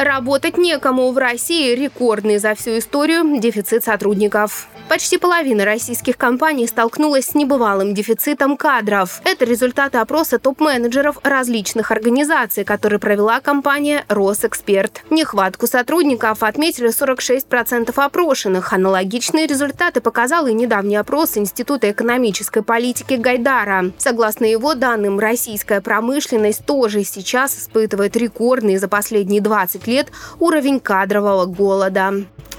Работать некому. В России рекордный за всю историю дефицит сотрудников. Почти половина российских компаний столкнулась с небывалым дефицитом кадров. Это результаты опроса топ-менеджеров различных организаций, которые провела компания «Росэксперт». Нехватку сотрудников отметили 46% опрошенных. Аналогичные результаты показал и недавний опрос Института экономической политики Гайдара. Согласно его данным, российская промышленность тоже сейчас испытывает рекордный за последние 20 лет уровень кадрового голода.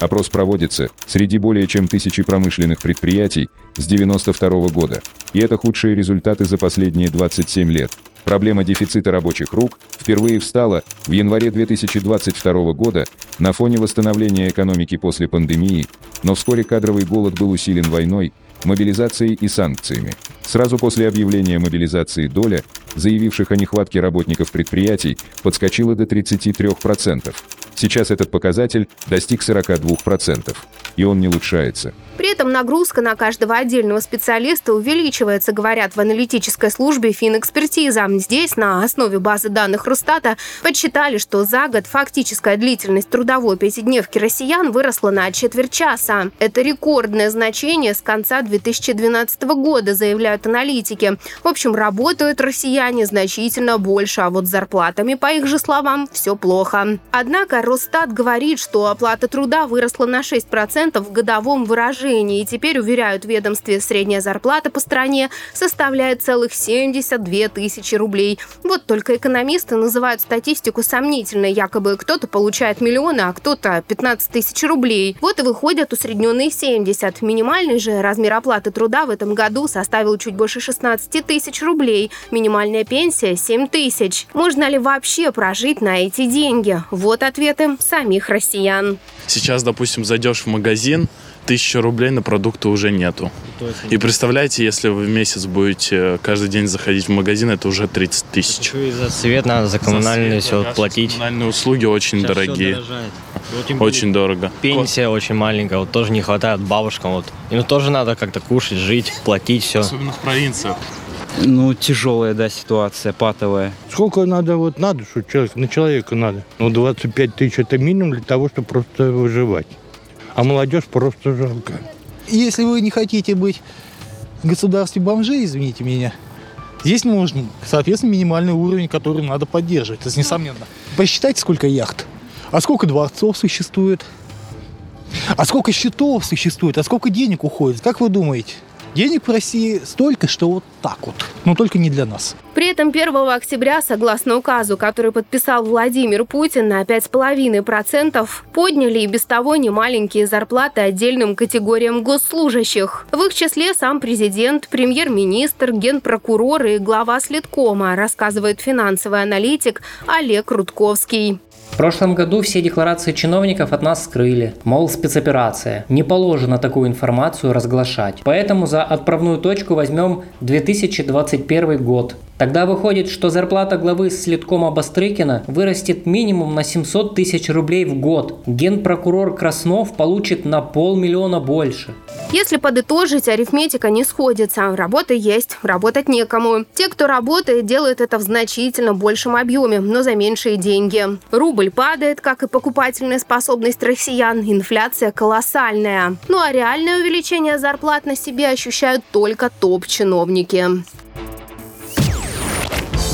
Опрос проводится среди более чем 1000 промышленных предприятий с 1992 года, и это худшие результаты за последние 27 лет. Проблема дефицита рабочих рук впервые встала в январе 2022 года на фоне восстановления экономики после пандемии, но вскоре кадровый голод был усилен войной, мобилизацией и санкциями. Сразу после объявления мобилизации доля заявивших о нехватке работников предприятий подскочила до 33%. Сейчас этот показатель достиг 42%, и он не улучшается. При этом нагрузка на каждого отдельного специалиста увеличивается, говорят в аналитической службе Финэкспертиза. Здесь на основе базы данных Росстата подсчитали, что за год фактическая длительность трудовой пятидневки россиян выросла на четверть часа. Это рекордное значение с конца 2012 года, заявляют аналитики. В общем, работают россияне значительно больше, а вот с зарплатами, по их же словам, все плохо. Однако Росстат говорит, что оплата труда выросла на 6% в годовом выражении. И теперь, уверяют в ведомстве, средняя зарплата по стране составляет целых 72 тысячи рублей. Вот только экономисты называют статистику сомнительной. Якобы кто-то получает миллионы, а кто-то 15 тысяч рублей. Вот и выходят усредненные 70. Минимальный же размер оплаты труда в этом году составил чуть больше 16 тысяч рублей. Минимальная пенсия – 7 тысяч. Можно ли вообще прожить на эти деньги? Вот ответы самих россиян. Сейчас, допустим, зайдешь в магазин, 1000 рублей на продукты уже нету. И представляете, если вы в месяц будете каждый день заходить в магазин, это уже 30 тысяч. И за свет надо, за коммунальные все платить. Коммунальные услуги очень сейчас дорогие. Очень дорого. Пенсия очень маленькая, вот тоже не хватает бабушкам. Вот. Им тоже надо как-то кушать, жить, платить все. Особенно в провинциях. Ну, тяжелая, да, ситуация, патовая. Сколько надо, вот надо, что человек, на человека надо? Ну, 25 тысяч это минимум для того, чтобы просто выживать. А молодежь просто жалко. Если вы не хотите быть в государстве бомжей, извините меня, здесь нужен, соответственно, минимальный уровень, который надо поддерживать. Это несомненно. Посчитайте, сколько яхт, а сколько дворцов существует, а сколько счетов существует, а сколько денег уходит. Как вы думаете? Денег в России столько, что вот так вот. Но только не для нас. При этом 1 октября, согласно указу, который подписал Владимир Путин, на 5,5% подняли и без того немаленькие зарплаты отдельным категориям госслужащих. В их числе сам президент, премьер-министр, генпрокурор и глава следкома, рассказывает финансовый аналитик Олег Рудковский. В прошлом году все декларации чиновников от нас скрыли, мол, спецоперация. Не положено такую информацию разглашать. Поэтому за отправную точку возьмем 2021 год. Тогда выходит, что зарплата главы следкома Бастрыкина вырастет минимум на 700 тысяч рублей в год. Генпрокурор Краснов получит на 500 000 больше. Если подытожить, арифметика не сходится. Работа есть, работать некому. Те, кто работает, делают это в значительно большем объеме, но за меньшие деньги. Рубль падает, как и покупательная способность россиян. Инфляция колоссальная. Ну а реальное увеличение зарплат на себе ощущают только топ-чиновники.